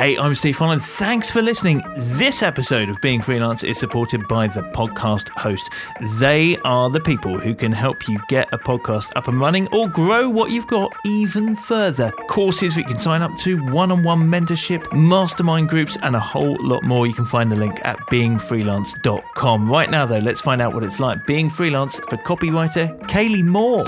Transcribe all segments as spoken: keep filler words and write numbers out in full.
Hey, I'm Steve Fonland. Thanks for listening. This episode of Being Freelance is supported by the podcast host. They are the people who can help you get a podcast up and running or grow what you've got even further. Courses that you can sign up to, one-on-one mentorship, mastermind groups, and a whole lot more. You can find the link at being freelance dot com. Right now, though, let's find out what it's like being freelance for copywriter Kaylee Moore.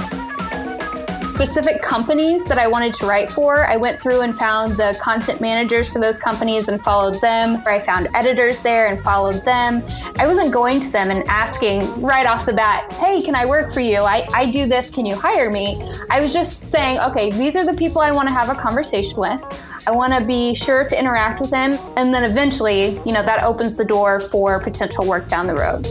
Specific companies that I wanted to write for, I went through and found the content managers for those companies and followed them. I found editors there and followed them. I wasn't going to them and asking right off the bat, hey, can I work for you? I, I do this, can you hire me? I was just saying, okay, these are the people I want to have a conversation with. I want to be sure to interact with them. And then eventually, you know, that opens the door for potential work down the road.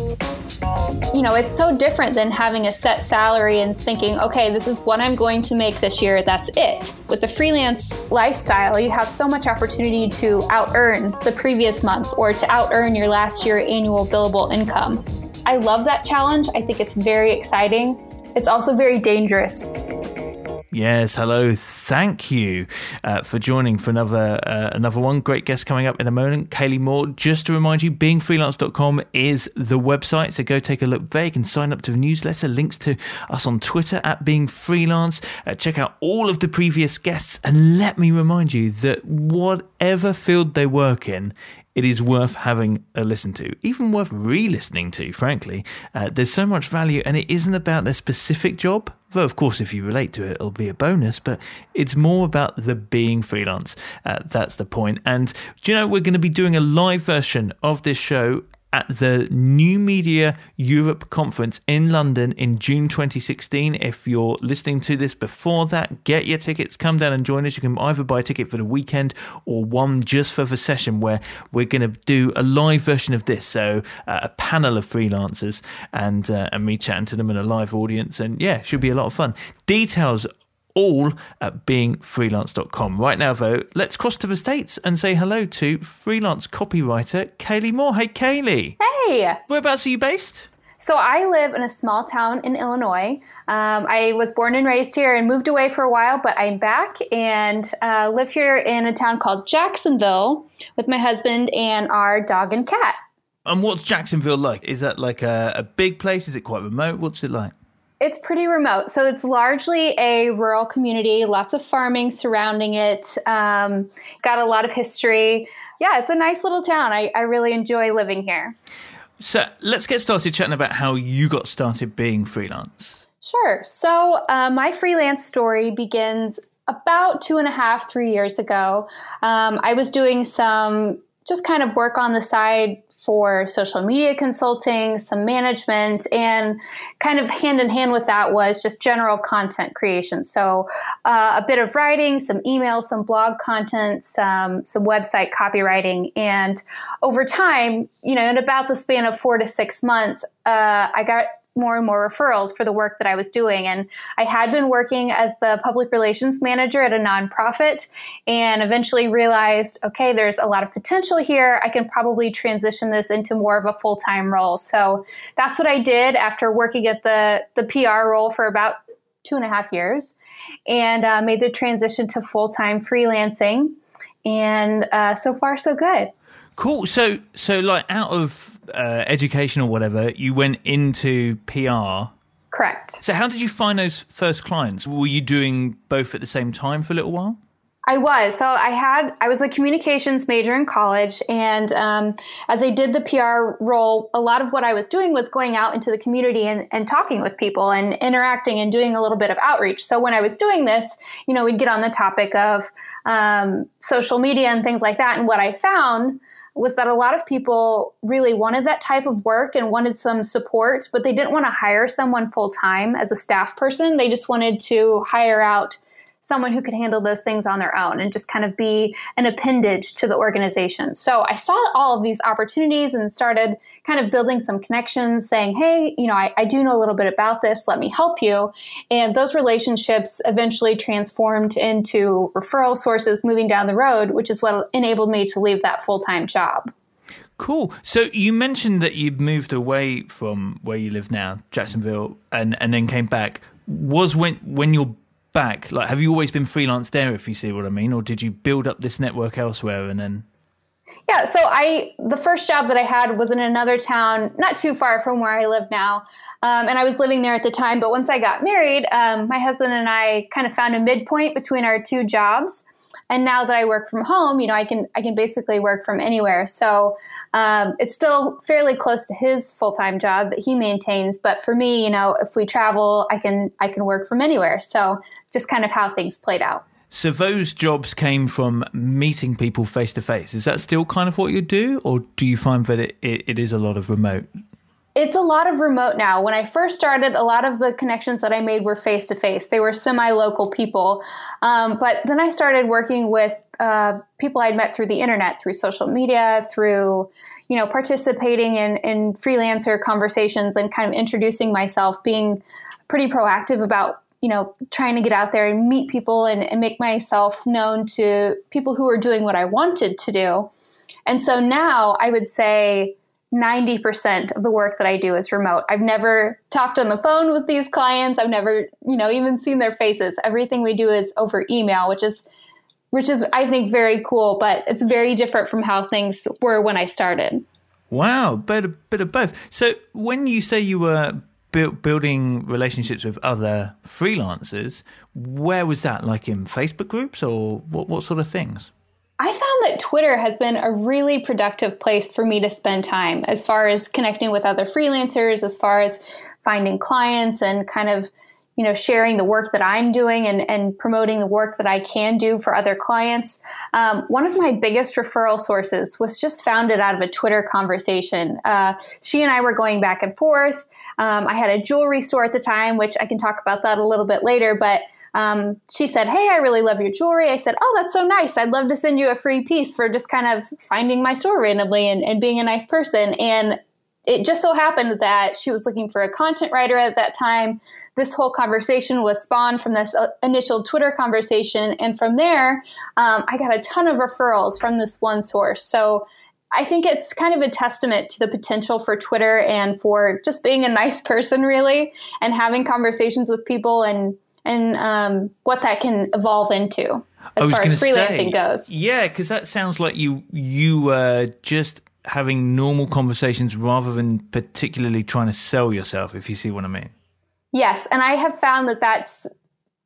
You know, it's so different than having a set salary and thinking, okay, this is what I'm going to make this year, that's it. With the freelance lifestyle, you have so much opportunity to out-earn the previous month or to out-earn your last year annual billable income. I love that challenge. I think it's very exciting. It's also very dangerous. Yes, hello. Thank you uh, for joining for another uh, another one. Great guest coming up in a moment, Kaylee Moore. Just to remind you, being freelance dot com is the website, so go take a look there. You can sign up to the newsletter, links to us on Twitter at Being Freelance. Uh, check out all of the previous guests, and let me remind you that whatever field they work in, it is worth having a listen to, even worth re-listening to, frankly. Uh, there's so much value, and it isn't about their specific job, though, of course, if you relate to it, it'll be a bonus, but it's more about the being freelance. Uh, that's the point. And do you know, we're going to be doing a live version of this show at the New Media Europe Conference in London in June twenty sixteen. If you're listening to this before that, get your tickets, come down and join us. You can either buy a ticket for the weekend or one just for the session where we're going to do a live version of this. So uh, a panel of freelancers and, uh, and me chatting to them in a live audience. And yeah, it should be a lot of fun. Details all at being freelance dot com. Right now, though, let's cross to the States and say hello to freelance copywriter Kaylee Moore. Hey, Kaylee. Hey. Whereabouts are you based? So I live in a small town in Illinois. Um, I was born and raised here and moved away for a while, but I'm back and uh, live here in a town called Jacksonville with my husband and our dog and cat. And what's Jacksonville like? Is that like a, a big place? Is it quite remote? What's it like? It's pretty remote. So it's largely a rural community, lots of farming surrounding it, um, got a lot of history. Yeah, it's a nice little town. I, I really enjoy living here. So let's get started chatting about how you got started being freelance. Sure. So uh, my freelance story begins about two and a half, three years ago. Um, I was doing some just kind of work on the side for social media consulting, some management, and kind of hand in hand with that was just general content creation. So uh, a bit of writing, some email, some blog content, some, some website copywriting. And over time, you know, in about the span of four to six months, uh, I got more and more referrals for the work that I was doing. And I had been working as the public relations manager at a nonprofit and eventually realized, okay, there's a lot of potential here. I can probably transition this into more of a full-time role. So that's what I did after working at the, the P R role for about two and a half years and uh, made the transition to full-time freelancing. And uh, so far, so good. Cool. So, so like out of uh, education or whatever, you went into P R. Correct. So how did you find those first clients? Were you doing both at the same time for a little while? I was. So I had, I was a communications major in college. And um, as I did the P R role, a lot of what I was doing was going out into the community and, and talking with people and interacting and doing a little bit of outreach. So when I was doing this, you know, we'd get on the topic of um, social media and things like that. And what I found was that a lot of people really wanted that type of work and wanted some support, but they didn't want to hire someone full-time as a staff person. They just wanted to hire out someone who could handle those things on their own and just kind of be an appendage to the organization. So I saw all of these opportunities and started kind of building some connections saying, hey, you know, I, I do know a little bit about this. Let me help you. And those relationships eventually transformed into referral sources moving down the road, which is what enabled me to leave that full-time job. Cool. So you mentioned that you'd moved away from where you live now, Jacksonville, and, and then came back. Was when, when you're back? Like, have you always been freelance there, if you see what I mean? Or did you build up this network elsewhere and then? Yeah, so I the first job that I had was in another town, not too far from where I live now. Um, and I was living there at the time. But once I got married, um, my husband and I kind of found a midpoint between our two jobs. And now that I work from home, you know, I can I can basically work from anywhere. So um, it's still fairly close to his full-time job that he maintains. But for me, you know, if we travel, I can I can work from anywhere. So just kind of how things played out. So those jobs came from meeting people face to face. Is that still kind of what you do? Or do you find that it, it, it is a lot of remote? It's a lot of remote now. When I first started, a lot of the connections that I made were face-to-face. They were semi-local people. Um, but then I started working with uh, people I'd met through the internet, through social media, through, you know, participating in, in freelancer conversations and kind of introducing myself, being pretty proactive about, you know, trying to get out there and meet people and, and make myself known to people who are doing what I wanted to do. And so now I would say ninety percent of the work that I do is remote. I've never talked on the phone with these clients. I've never, you know, even seen their faces. Everything we do is over email, which is, which is, I think, very cool, but it's very different from how things were when I started. Wow. But a bit of both. So when you say you were build, building relationships with other freelancers, where was that? Like in Facebook groups or what, what sort of things? I found that Twitter has been a really productive place for me to spend time as far as connecting with other freelancers, as far as finding clients and kind of, you know, sharing the work that I'm doing and, and promoting the work that I can do for other clients. Um, one of my biggest referral sources was just founded out of a Twitter conversation. Uh, she and I were going back and forth. Um, I had a jewelry store at the time, which I can talk about that a little bit later, but Um, she said, "Hey, I really love your jewelry." I said, "Oh, that's so nice. I'd love to send you a free piece for just kind of finding my store randomly and, and being a nice person." And it just so happened that she was looking for a content writer at that time. This whole conversation was spawned from this uh, initial Twitter conversation. And from there, um, I got a ton of referrals from this one source. So I think it's kind of a testament to the potential for Twitter and for just being a nice person, really, and having conversations with people and and um, what that can evolve into as far as freelancing say, goes. Yeah, because that sounds like you you were uh, just having normal conversations rather than particularly trying to sell yourself, if you see what I mean. Yes, and I have found that that's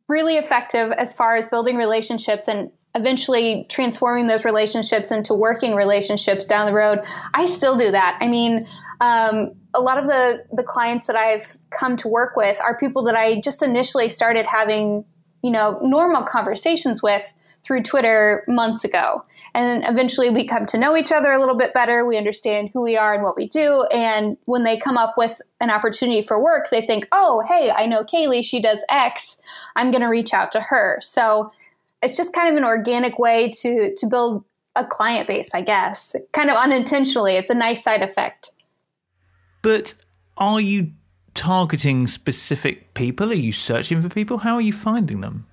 really effective as far as building relationships and eventually transforming those relationships into working relationships down the road. I still do that. I mean, um, a lot of the, the clients that I've come to work with are people that I just initially started having, you know, normal conversations with through Twitter months ago. And eventually we come to know each other a little bit better. We understand who we are and what we do. And when they come up with an opportunity for work, they think, "Oh, hey, I know Kaylee, she does X. I'm going to reach out to her." So it's just kind of an organic way to, to build a client base, I guess, kind of unintentionally. It's a nice side effect. But are you targeting specific people? Are you searching for people? How are you finding them?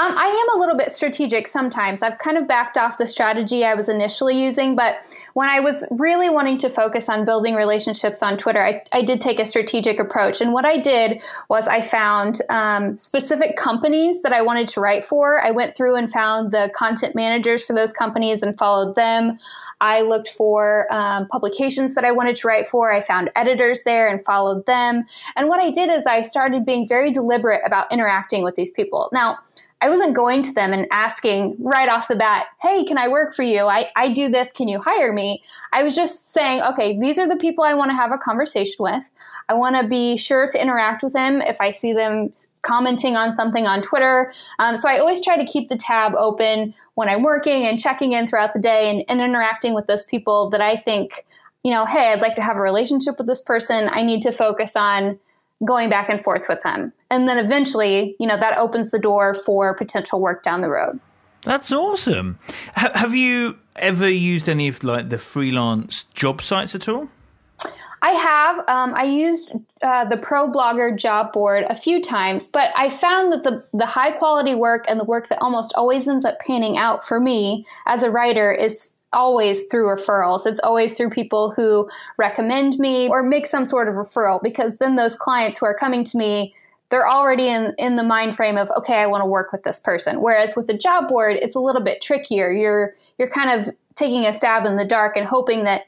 Um, I am a little bit strategic sometimes. I've kind of backed off the strategy I was initially using, but when I was really wanting to focus on building relationships on Twitter, I, I did take a strategic approach. And what I did was I found um, specific companies that I wanted to write for. I went through and found the content managers for those companies and followed them. I looked for um, publications that I wanted to write for. I found editors there and followed them. And what I did is I started being very deliberate about interacting with these people. Now, I wasn't going to them and asking right off the bat, "Hey, can I work for you? I, I do this. Can you hire me?" I was just saying, okay, these are the people I want to have a conversation with. I want to be sure to interact with them if I see them commenting on something on Twitter. Um, so I always try to keep the tab open when I'm working and checking in throughout the day and, and interacting with those people that I think, you know, hey, I'd like to have a relationship with this person. I need to focus on going back and forth with them. And then eventually, you know, that opens the door for potential work down the road. That's awesome. H- have you ever used any of like the freelance job sites at all? I have. Um, I used uh, the ProBlogger Job Board a few times, but I found that the, the high quality work and the work that almost always ends up panning out for me as a writer is always through referrals. It's always through people who recommend me or make some sort of referral, because then those clients who are coming to me, they're already in, in the mind frame of, okay, I want to work with this person. Whereas with the job board, it's a little bit trickier. You're you're kind of taking a stab in the dark and hoping that,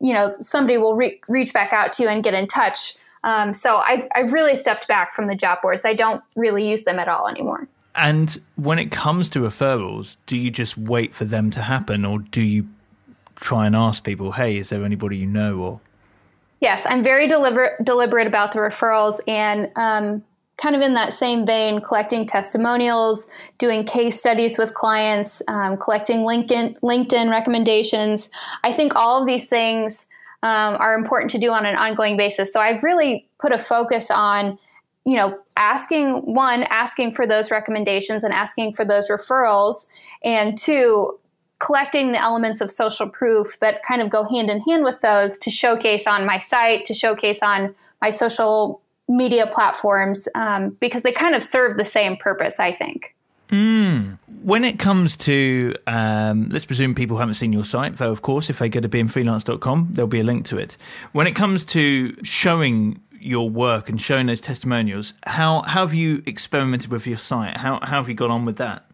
you know, somebody will re- reach back out to you and get in touch. Um, so I've, I've really stepped back from the job boards. I don't really use them at all anymore. And when it comes to referrals, do you just wait for them to happen, or do you try and ask people, hey, is there anybody you know? Or Yes, I'm very deliver- deliberate about the referrals, and um, kind of in that same vein, collecting testimonials, doing case studies with clients, um, collecting LinkedIn, LinkedIn recommendations. I think all of these things um, are important to do on an ongoing basis. So I've really put a focus on, you know, asking, one, asking for those recommendations and asking for those referrals, and two, collecting the elements of social proof that kind of go hand in hand with those to showcase on my site, to showcase on my social media platforms, um, because they kind of serve the same purpose, I think. Mm. When it comes to, um, let's presume people haven't seen your site, though, of course, if they go to being freelance dot com, there'll be a link to it. When it comes to showing your work and showing those testimonials, how, how have you experimented with your site? How, how have you got on with that?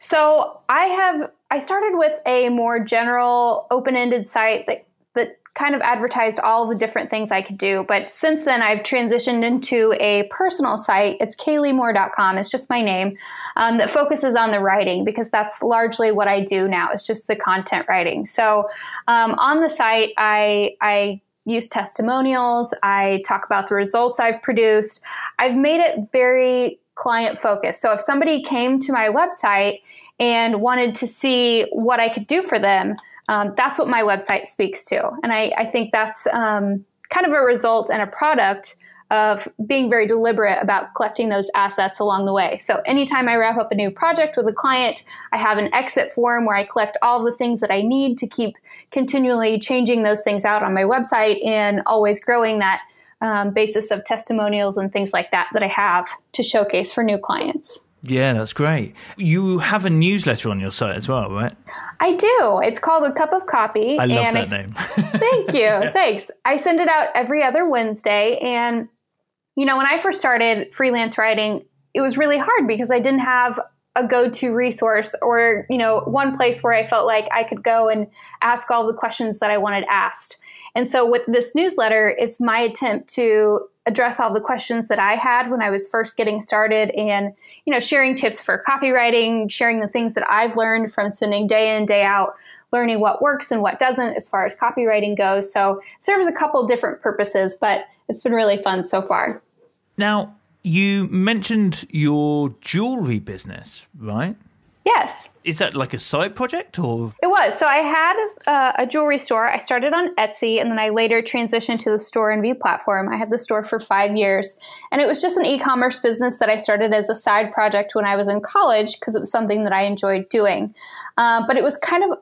So I have... I started with a more general open-ended site that, that kind of advertised all the different things I could do. But since then, I've transitioned into a personal site. It's Kaylee Moore dot com. It's just my name, um, that focuses on the writing, because that's largely what I do now. It's just the content writing. So um, on the site, I I use testimonials. I talk about the results I've produced. I've made it very client-focused. So if somebody came to my website and wanted to see what I could do for them, um, that's what my website speaks to. And I, I think that's um, kind of a result and a product of being very deliberate about collecting those assets along the way. So anytime I wrap up a new project with a client, I have an exit form where I collect all the things that I need to keep continually changing those things out on my website and always growing that um, basis of testimonials and things like that that I have to showcase for new clients. Yeah, that's great. You have a newsletter on your site as well, right? I do. It's called A Cup of Coffee. I love and that I, name. Thank you. Yeah. Thanks. I send it out every other Wednesday. And, you know, when I first started freelance writing, it was really hard because I didn't have a go-to resource or, you know, one place where I felt like I could go and ask all the questions that I wanted asked. And so with this newsletter, it's my attempt to address all the questions that I had when I was first getting started and, you know, sharing tips for copywriting, sharing the things that I've learned from spending day in, day out, learning what works and what doesn't as far as copywriting goes. So it serves a couple different purposes, but it's been really fun so far. Now, you mentioned your jewelry business, right? Yes. Is that like a side project or? It was. So I had uh, a jewelry store. I started on Etsy and then I later transitioned to the Store and View platform. I had the store for five years and it was just an e-commerce business that I started as a side project when I was in college because it was something that I enjoyed doing. Uh, but it was kind of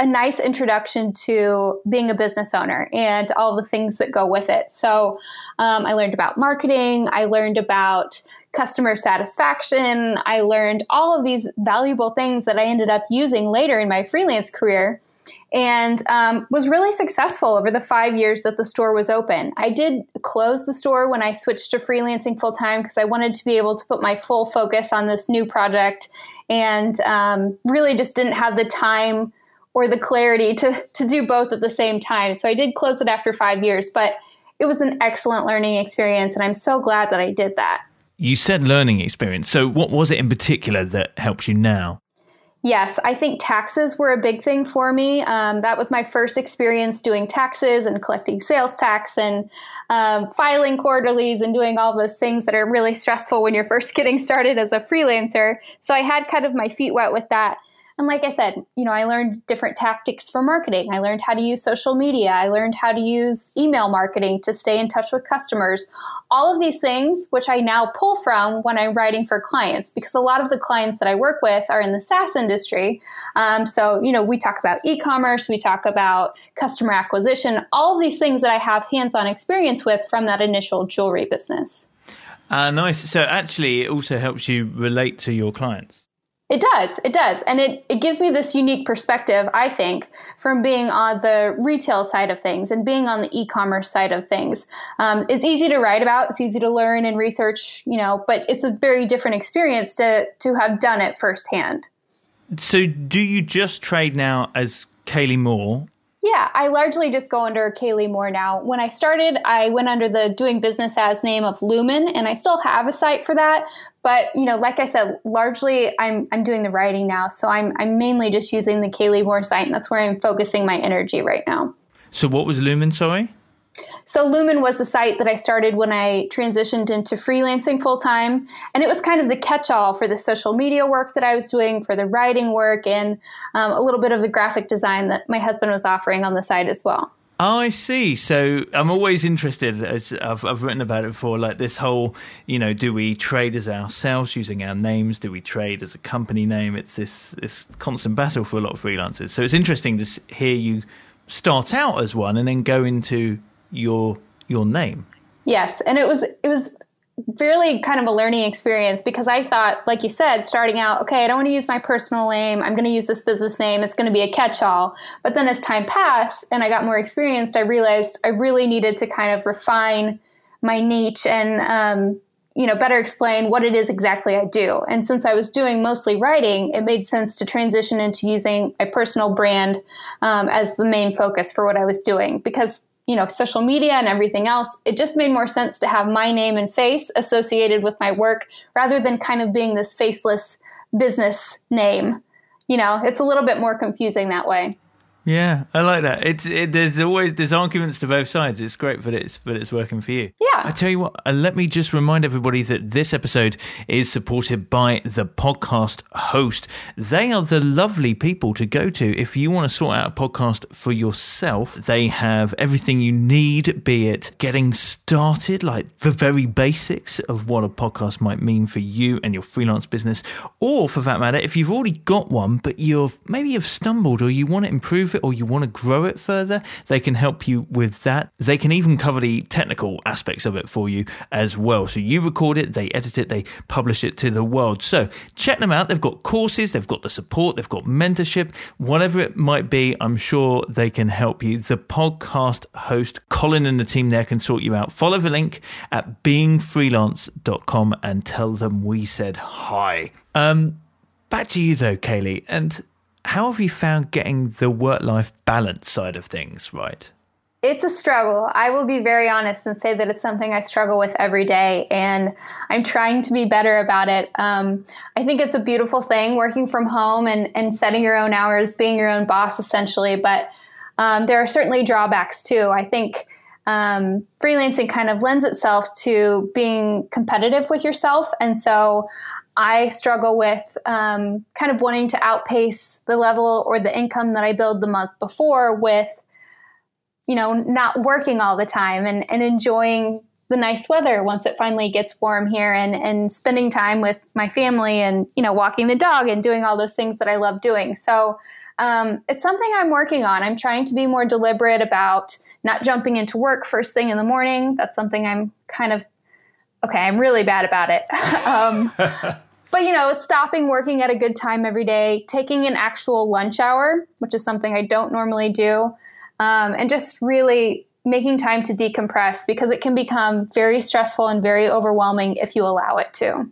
a nice introduction to being a business owner and all the things that go with it. So um, I learned about marketing. I learned about customer satisfaction. I learned all of these valuable things that I ended up using later in my freelance career and um, was really successful over the five years that the store was open. I did close the store when I switched to freelancing full time because I wanted to be able to put my full focus on this new project and um, really just didn't have the time or the clarity to, to do both at the same time. So I did close it after five years, but it was an excellent learning experience and I'm so glad that I did that. You said learning experience. So what was it in particular that helps you now? Yes, I think taxes were a big thing for me. Um, that was my first experience doing taxes and collecting sales tax and um, filing quarterlies and doing all those things that are really stressful when you're first getting started as a freelancer. So I had kind of my feet wet with that. And like I said, you know, I learned different tactics for marketing. I learned how to use social media. I learned how to use email marketing to stay in touch with customers. All of these things, which I now pull from when I'm writing for clients, because a lot of the clients that I work with are in the SaaS industry. Um, so, you know, we talk about e-commerce, we talk about customer acquisition, all of these things that I have hands-on experience with from that initial jewelry business. Uh, nice. So actually, it also helps you relate to your clients. It does. It does. And it, it gives me this unique perspective, I think, from being on the retail side of things and being on the e-commerce side of things. Um, it's easy to write about. It's easy to learn and research, you know, but it's a very different experience to to have done it firsthand. So do you just trade now as Kaylee Moore? Yeah, I largely just go under Kaylee Moore now. When I started, I went under the doing business as name of Lumen, and I still have a site for that. But, you know, like I said, largely I'm I'm doing the writing now. So I'm I'm mainly just using the Kaylee Moore site, and that's where I'm focusing my energy right now. So what was Lumen, sorry? So Lumen was the site that I started when I transitioned into freelancing full-time, and it was kind of the catch-all for the social media work that I was doing, for the writing work, and um, a little bit of the graphic design that my husband was offering on the side as well. Oh, I see. So I'm always interested, as I've, I've written about it before, like this whole, you know, do we trade as ourselves using our names? Do we trade as a company name? It's this, this constant battle for a lot of freelancers. So it's interesting to hear you start out as one and then go into your your name. Yes, and it was it was really kind of a learning experience, because I thought, like you said, starting out, okay, I don't want to use my personal name. I'm going to use this business name. It's going to be a catch-all. But then as time passed and I got more experienced, I realized I really needed to kind of refine my niche and um, you know, better explain what it is exactly I do. And since I was doing mostly writing, it made sense to transition into using my personal brand um, as the main focus for what I was doing, because you know, social media and everything else, it just made more sense to have my name and face associated with my work rather than kind of being this faceless business name. You know, it's a little bit more confusing that way. Yeah, I like that. It's it, there's always there's arguments to both sides. It's great, but it's but it's working for you. Yeah. I tell you what, uh, let me just remind everybody that this episode is supported by the podcast host. They are the lovely people to go to if you want to sort out a podcast for yourself. They have everything you need, be it getting started, like the very basics of what a podcast might mean for you and your freelance business, or for that matter, if you've already got one but you're maybe you've stumbled or you want to improve it, or you want to grow it further, they can help you with that. They can even cover the technical aspects of it for you as well. So you record it, they edit it, they publish it to the world. So check them out. They've got courses, they've got the support, they've got mentorship, whatever it might be, I'm sure they can help you. The podcast host, Colin, and the team there can sort you out. Follow the link at being freelance dot com and tell them we said hi. Um, back to you though, Kaylee, and how have you found getting the work-life balance side of things right? It's a struggle. I will be very honest and say that it's something I struggle with every day, and I'm trying to be better about it. Um, I think it's a beautiful thing working from home and, and setting your own hours, being your own boss essentially, but um, there are certainly drawbacks too. I think um, freelancing kind of lends itself to being competitive with yourself, and so I struggle with um, kind of wanting to outpace the level or the income that I build the month before with, you know, not working all the time and, and enjoying the nice weather once it finally gets warm here and, and spending time with my family and, you know, walking the dog and doing all those things that I love doing. So um, it's something I'm working on. I'm trying to be more deliberate about not jumping into work first thing in the morning. That's something I'm kind of, okay, I'm really bad about it. um, But, you know, stopping working at a good time every day, taking an actual lunch hour, which is something I don't normally do, um, and just really making time to decompress, because it can become very stressful and very overwhelming if you allow it to.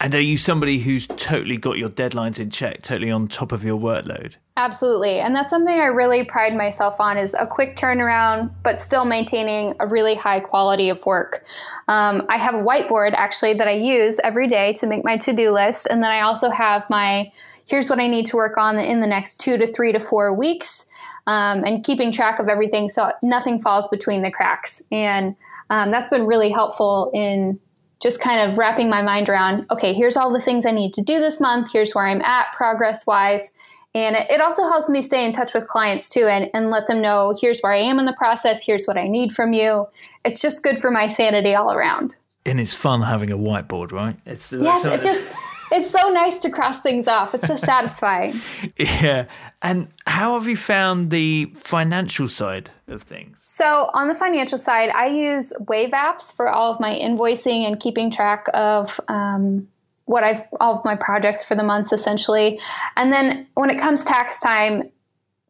And are you somebody who's totally got your deadlines in check, totally on top of your workload? Absolutely. And that's something I really pride myself on, is a quick turnaround, but still maintaining a really high quality of work. Um, I have a whiteboard actually that I use every day to make my to-do list. And then I also have my, here's what I need to work on in the next two to three to four weeks, um, and keeping track of everything so nothing falls between the cracks. And um, that's been really helpful in just kind of wrapping my mind around, okay, here's all the things I need to do this month. Here's where I'm at progress-wise. And it also helps me stay in touch with clients too, and, and let them know, here's where I am in the process. Here's what I need from you. It's just good for my sanity all around. And it's fun having a whiteboard, right? It's, yes, it's, it feels, it's so nice to cross things off. It's so satisfying. Yeah. And how have you found the financial side of things? So on the financial side, I use Wave apps for all of my invoicing and keeping track of um, what I've, all of my projects for the months essentially. And then when it comes tax time,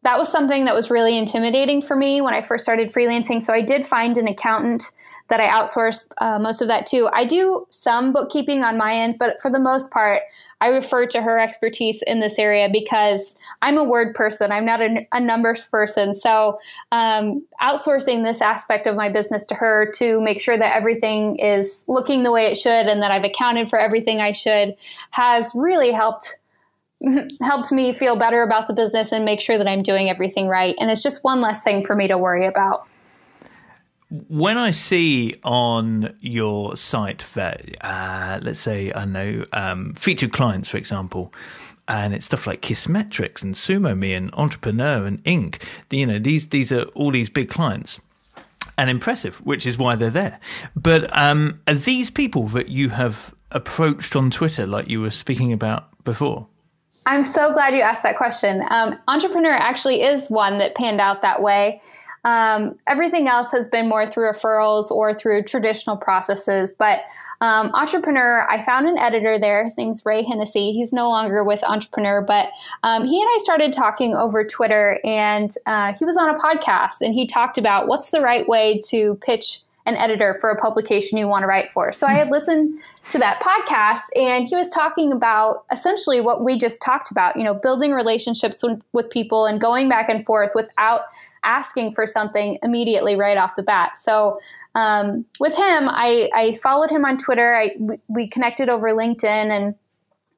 that was something that was really intimidating for me when I first started freelancing. So I did find an accountant that I outsourced uh, most of that to. I do some bookkeeping on my end, but for the most part, I refer to her expertise in this area because I'm a word person. I'm not a, a numbers person. So um, outsourcing this aspect of my business to her to make sure that everything is looking the way it should and that I've accounted for everything I should has really helped helped me feel better about the business and make sure that I'm doing everything right. And it's just one less thing for me to worry about. When I see on your site that, uh, let's say, I know, um, featured clients, for example, and it's stuff like Kissmetrics and Sumo Me and Entrepreneur and Inc, you know, these, these are all these big clients and impressive, which is why they're there. But um, are these people that you have approached on Twitter like you were speaking about before? I'm so glad you asked that question. Um, Entrepreneur actually is one that panned out that way. Um, everything else has been more through referrals or through traditional processes. But um, Entrepreneur, I found an editor there. His name's Ray Hennessy. He's no longer with Entrepreneur, but um, he and I started talking over Twitter, and uh, he was on a podcast, and he talked about what's the right way to pitch an editor for a publication you want to write for. So I had listened to that podcast, and he was talking about essentially what we just talked about, you know, building relationships with, with people and going back and forth without asking for something immediately right off the bat. So um, with him, I, I followed him on Twitter. I, we connected over LinkedIn, and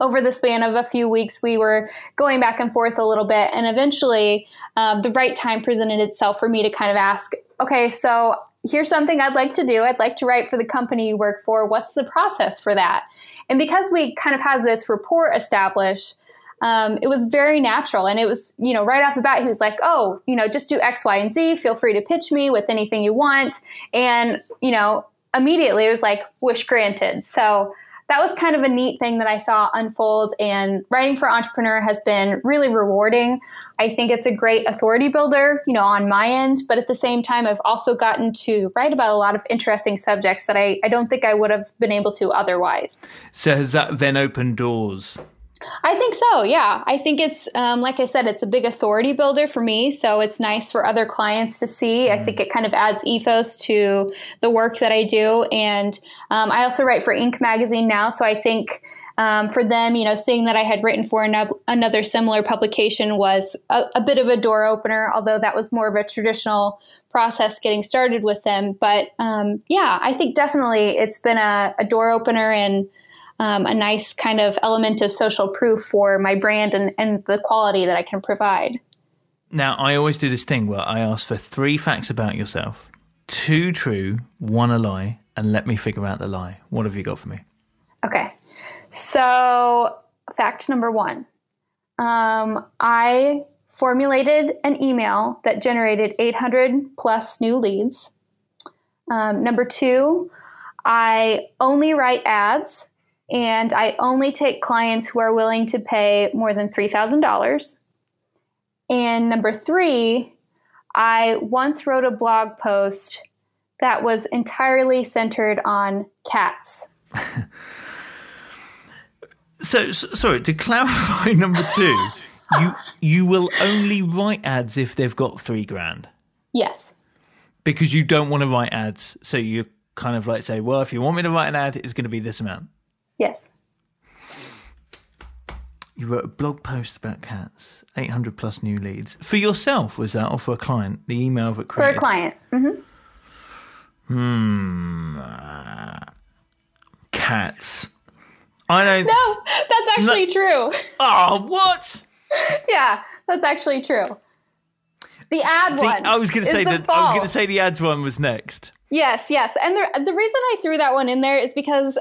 over the span of a few weeks, we were going back and forth a little bit. And eventually uh, the right time presented itself for me to kind of ask, okay, so here's something I'd like to do. I'd like to write for the company you work for. What's the process for that? And because we kind of had this rapport established, um, it was very natural. And it was, you know, right off the bat, he was like, oh, you know, just do X, Y, and Z. Feel free to pitch me with anything you want. And, you know, immediately it was like, wish granted. So that was kind of a neat thing that I saw unfold, and writing for Entrepreneur has been really rewarding. I think it's a great authority builder, you know, on my end, but at the same time, I've also gotten to write about a lot of interesting subjects that I, I don't think I would have been able to otherwise. So has that then opened doors? I think so, yeah. I think it's, um, like I said, it's a big authority builder for me, so it's nice for other clients to see. I think it kind of adds ethos to the work that I do, and um, I also write for Inc magazine now, so I think um, for them, you know, seeing that I had written for an- another similar publication was a, a bit of a door opener, although that was more of a traditional process getting started with them. But um, yeah, I think definitely it's been a, a door opener and Um, a nice kind of element of social proof for my brand and, and the quality that I can provide. Now, I always do this thing where I ask for three facts about yourself, two true, one a lie, and let me figure out the lie. What have you got for me? Okay. So fact number one, um, I formulated an email that generated eight hundred plus new leads. Um, number two, I only write ads. And I only take clients who are willing to pay more than three thousand dollars. And number three, I once wrote a blog post that was entirely centered on cats. so, so, sorry, to clarify number two, you you will only write ads if they've got three grand. Yes. Because you don't want to write ads. So you kind of like say, well, if you want me to write an ad, it's going to be this amount. Yes. You wrote a blog post about cats, eight hundred plus new leads. For yourself, was that, or for a client? The email that created? For a client. Mm-hmm. Hmm. Uh, cats. I don't. No, that's actually no. True. Oh, what? Yeah, that's actually true. The ad the, one. I was going to say that. False. I was going to say the ads one was next. Yes, yes, and the the reason I threw that one in there is because,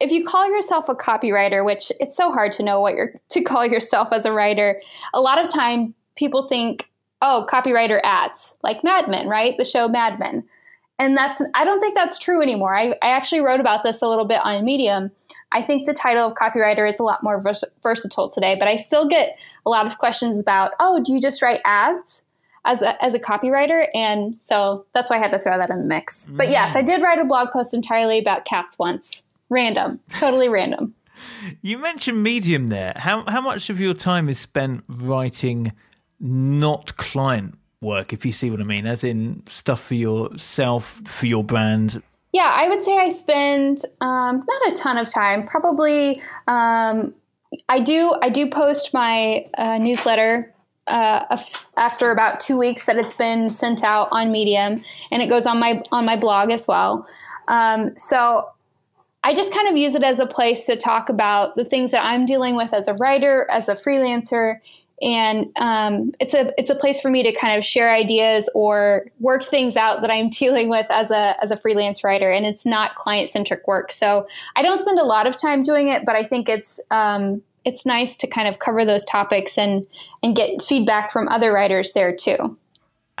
if you call yourself a copywriter, which it's so hard to know what you're to call yourself as a writer, a lot of time people think, oh, copywriter ads, like Mad Men, right? The show Mad Men. And that's I don't think that's true anymore. I, I actually wrote about this a little bit on Medium. I think the title of copywriter is a lot more vers- versatile today, but I still get a lot of questions about, oh, do you just write ads as a, as a copywriter? And so that's why I had to throw that in the mix. Mm. But yes, I did write a blog post entirely about cats once. Random, totally random. You mentioned Medium there. How how much of your time is spent writing not client work, if you see what I mean, as in stuff for yourself, for your brand? Yeah, I would say I spend um, not a ton of time. Probably, um, I do I do post my uh, newsletter uh, after about two weeks that it's been sent out on Medium, and it goes on my on my blog as well. Um, so. I just kind of use it as a place to talk about the things that I'm dealing with as a writer, as a freelancer, and um, it's a it's a place for me to kind of share ideas or work things out that I'm dealing with as a as a freelance writer, and it's not client-centric work. So I don't spend a lot of time doing it, but I think it's um, it's nice to kind of cover those topics and and get feedback from other writers there too.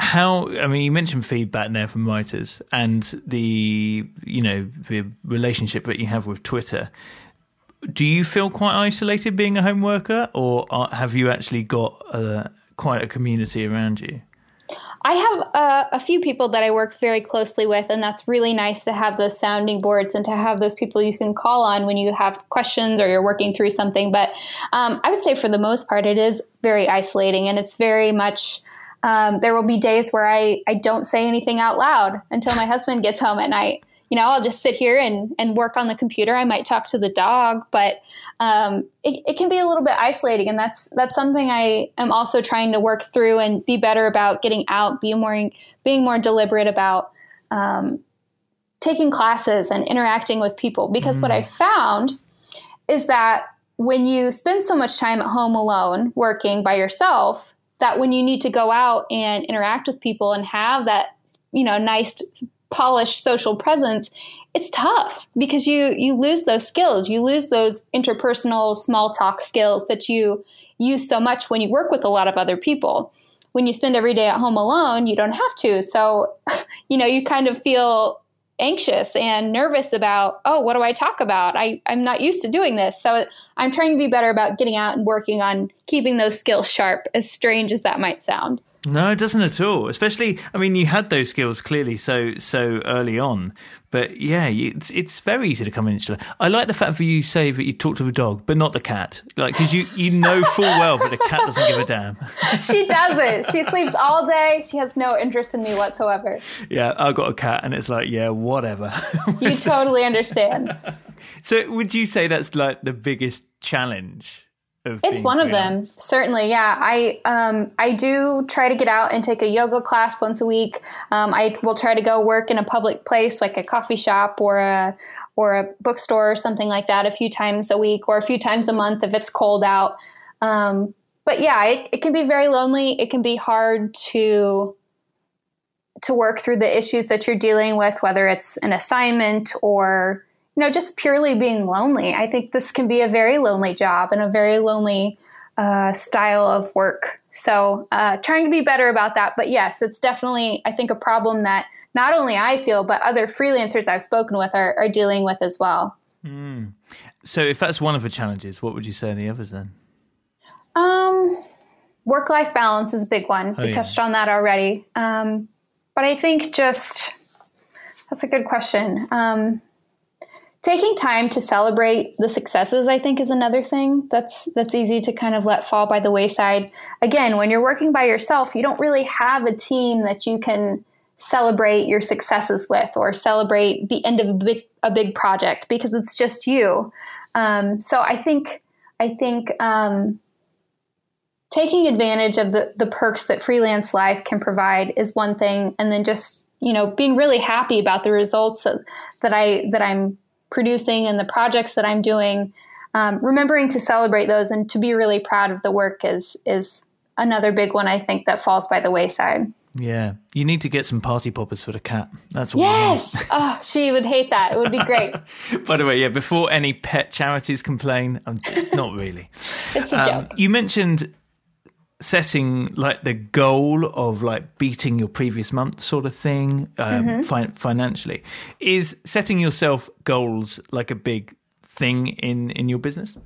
How, I mean, you mentioned feedback there from writers and the, you know, the relationship that you have with Twitter. Do you feel quite isolated being a home worker, or are, have you actually got a, quite a community around you? I have uh, a few people that I work very closely with, and that's really nice to have those sounding boards and to have those people you can call on when you have questions or you're working through something. But um, I would say for the most part, it is very isolating, and it's very much... Um, there will be days where I, I don't say anything out loud until my husband gets home at night. You know, I'll just sit here and, and work on the computer. I might talk to the dog, but um, it, it can be a little bit isolating. And that's that's something I am also trying to work through and be better about getting out, being more, being more deliberate about um, taking classes and interacting with people. Because mm. what I found is that when you spend so much time at home alone working by yourself, that when you need to go out and interact with people and have that, you know, nice, polished social presence, it's tough because you you lose those skills. You lose those interpersonal small talk skills that you use so much when you work with a lot of other people. When you spend every day at home alone, you don't have to. So, you know, you kind of feel anxious and nervous about, oh, what do I talk about? I, I'm not used to doing this. So I'm trying to be better about getting out and working on keeping those skills sharp, as strange as that might sound. No, it doesn't at all. Especially, I mean, you had those skills clearly so so early on. But yeah, it's it's very easy to come in. I like the fact that you say that you talk to the dog, but not the cat. Like, because you, you know full well that the cat doesn't give a damn. She doesn't. She sleeps all day. She has no interest in me whatsoever. Yeah, I've got a cat and it's like, yeah, whatever. You totally understand. So would you say that's like the biggest challenge? It's one of them, certainly. Yeah, I um, I do try to get out and take a yoga class once a week. Um, I will try to go work in a public place like a coffee shop or a or a bookstore or something like that a few times a week or a few times a month if it's cold out. Um, but yeah, it, it can be very lonely. It can be hard to to work through the issues that you're dealing with, whether it's an assignment or. You know, just purely being lonely. I think this can be a very lonely job and a very lonely uh, style of work. So uh, trying to be better about that. But yes, it's definitely, I think, a problem that not only I feel, but other freelancers I've spoken with are, are dealing with as well. Mm. So if that's one of the challenges, what would you say are the others then? Um, work-life balance is a big one. Oh, we yeah. touched on that already. Um, but I think just, that's a good question. Um Taking time to celebrate the successes, I think, is another thing that's that's easy to kind of let fall by the wayside. Again, when you're working by yourself, you don't really have a team that you can celebrate your successes with or celebrate the end of a big, a big project because it's just you. Um, so I think I think um, taking advantage of the, the perks that freelance life can provide is one thing, and then just, you know, being really happy about the results of, that I that I'm. producing and the projects that I'm doing, um, remembering to celebrate those and to be really proud of the work is is another big one, I think, that falls by the wayside. Yeah. You need to get some party poppers for the cat. That's what Yes. We need. Oh, she would hate that. It would be great. By the way, yeah, before any pet charities complain, I'm not really. It's a um, joke. You mentioned setting like the goal of like beating your previous month sort of thing um, mm-hmm. fi- financially. Is setting yourself goals like a big thing in, in your business?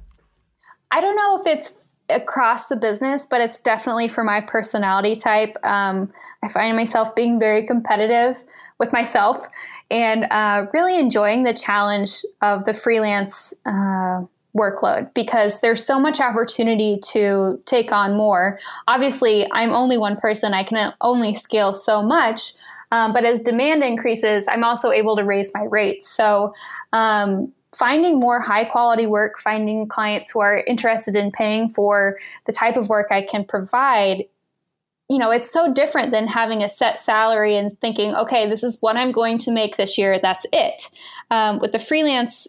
I don't know if it's across the business, but it's definitely for my personality type. Um, I find myself being very competitive with myself and uh, really enjoying the challenge of the freelance uh, workload because there's so much opportunity to take on more. Obviously, I'm only one person. I can only scale so much. Um, but as demand increases, I'm also able to raise my rates. So um, finding more high quality work, finding clients who are interested in paying for the type of work I can provide, you know, it's so different than having a set salary and thinking, okay, this is what I'm going to make this year. That's it. Um, with the freelance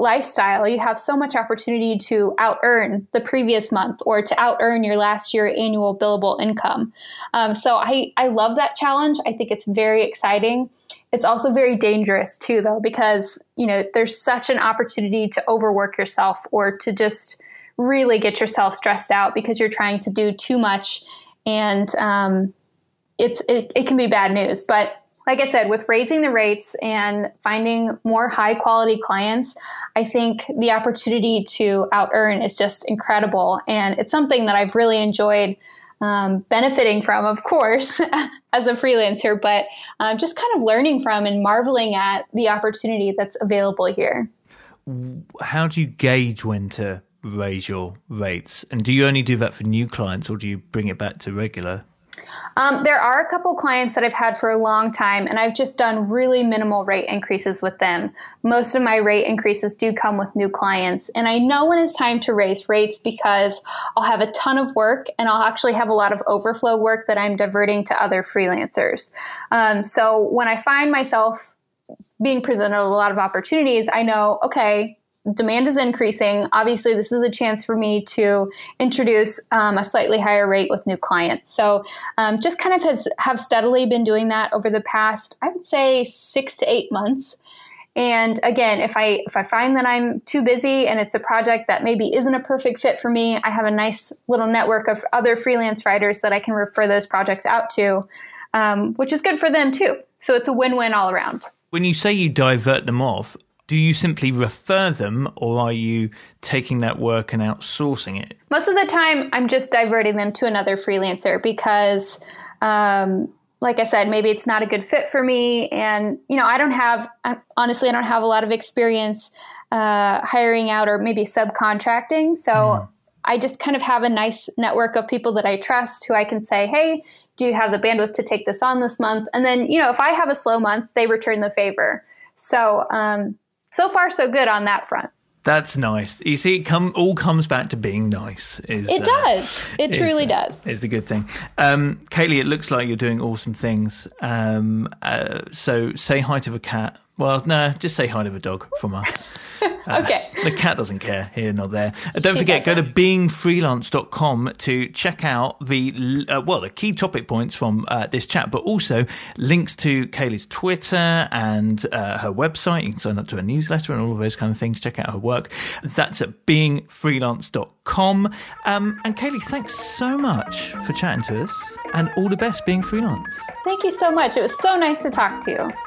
lifestyle, you have so much opportunity to out earn the previous month or to out earn your last year annual billable income. Um, so I, I love that challenge. I think it's very exciting. It's also very dangerous too, though, because, you know, there's such an opportunity to overwork yourself or to just really get yourself stressed out because you're trying to do too much. And um, it's, it, it can be bad news, but like I said, with raising the rates and finding more high quality clients, I think the opportunity to out earn is just incredible. And it's something that I've really enjoyed um, benefiting from, of course, as a freelancer, but um, just kind of learning from and marveling at the opportunity that's available here. How do you gauge when to raise your rates? And do you only do that for new clients or do you bring it back to regular? Um, there are a couple clients that I've had for a long time, and I've just done really minimal rate increases with them. Most of my rate increases do come with new clients, and I know when it's time to raise rates because I'll have a ton of work, and I'll actually have a lot of overflow work that I'm diverting to other freelancers. Um, so when I find myself being presented a lot of opportunities, I know, okay, demand is increasing. Obviously, this is a chance for me to introduce um, a slightly higher rate with new clients. So um, just kind of has have steadily been doing that over the past, I would say, six to eight months. And again, if I if I find that I'm too busy and it's a project that maybe isn't a perfect fit for me, I have a nice little network of other freelance writers that I can refer those projects out to, um, which is good for them too. So it's a win-win all around. When you say you divert them off, do you simply refer them or are you taking that work and outsourcing it? Most of the time, I'm just diverting them to another freelancer because, um, like I said, maybe it's not a good fit for me. And, you know, I don't have, honestly, I don't have a lot of experience uh, hiring out or maybe subcontracting. So mm. I just kind of have a nice network of people that I trust who I can say, hey, do you have the bandwidth to take this on this month? And then, you know, if I have a slow month, they return the favor. So, um, So far, so good on that front. That's nice. You see, it come, all comes back to being nice. Is, it does. Uh, it truly is, does. Uh, is the good thing. Um, Kaylee, it looks like you're doing awesome things. Um, uh, so say hi to the cat. Well, no, just say hi to the dog from us. Okay. Uh, the cat doesn't care here nor there. Uh, don't she forget, doesn't. Go to being freelance dot com to check out the, uh, well, the key topic points from uh, this chat, but also links to Kaylee's Twitter and uh, her website. You can sign up to her newsletter and all of those kind of things. Check out her work. That's at being freelance dot com. Um, and Kaylee, thanks so much for chatting to us and all the best being freelance. Thank you so much. It was so nice to talk to you.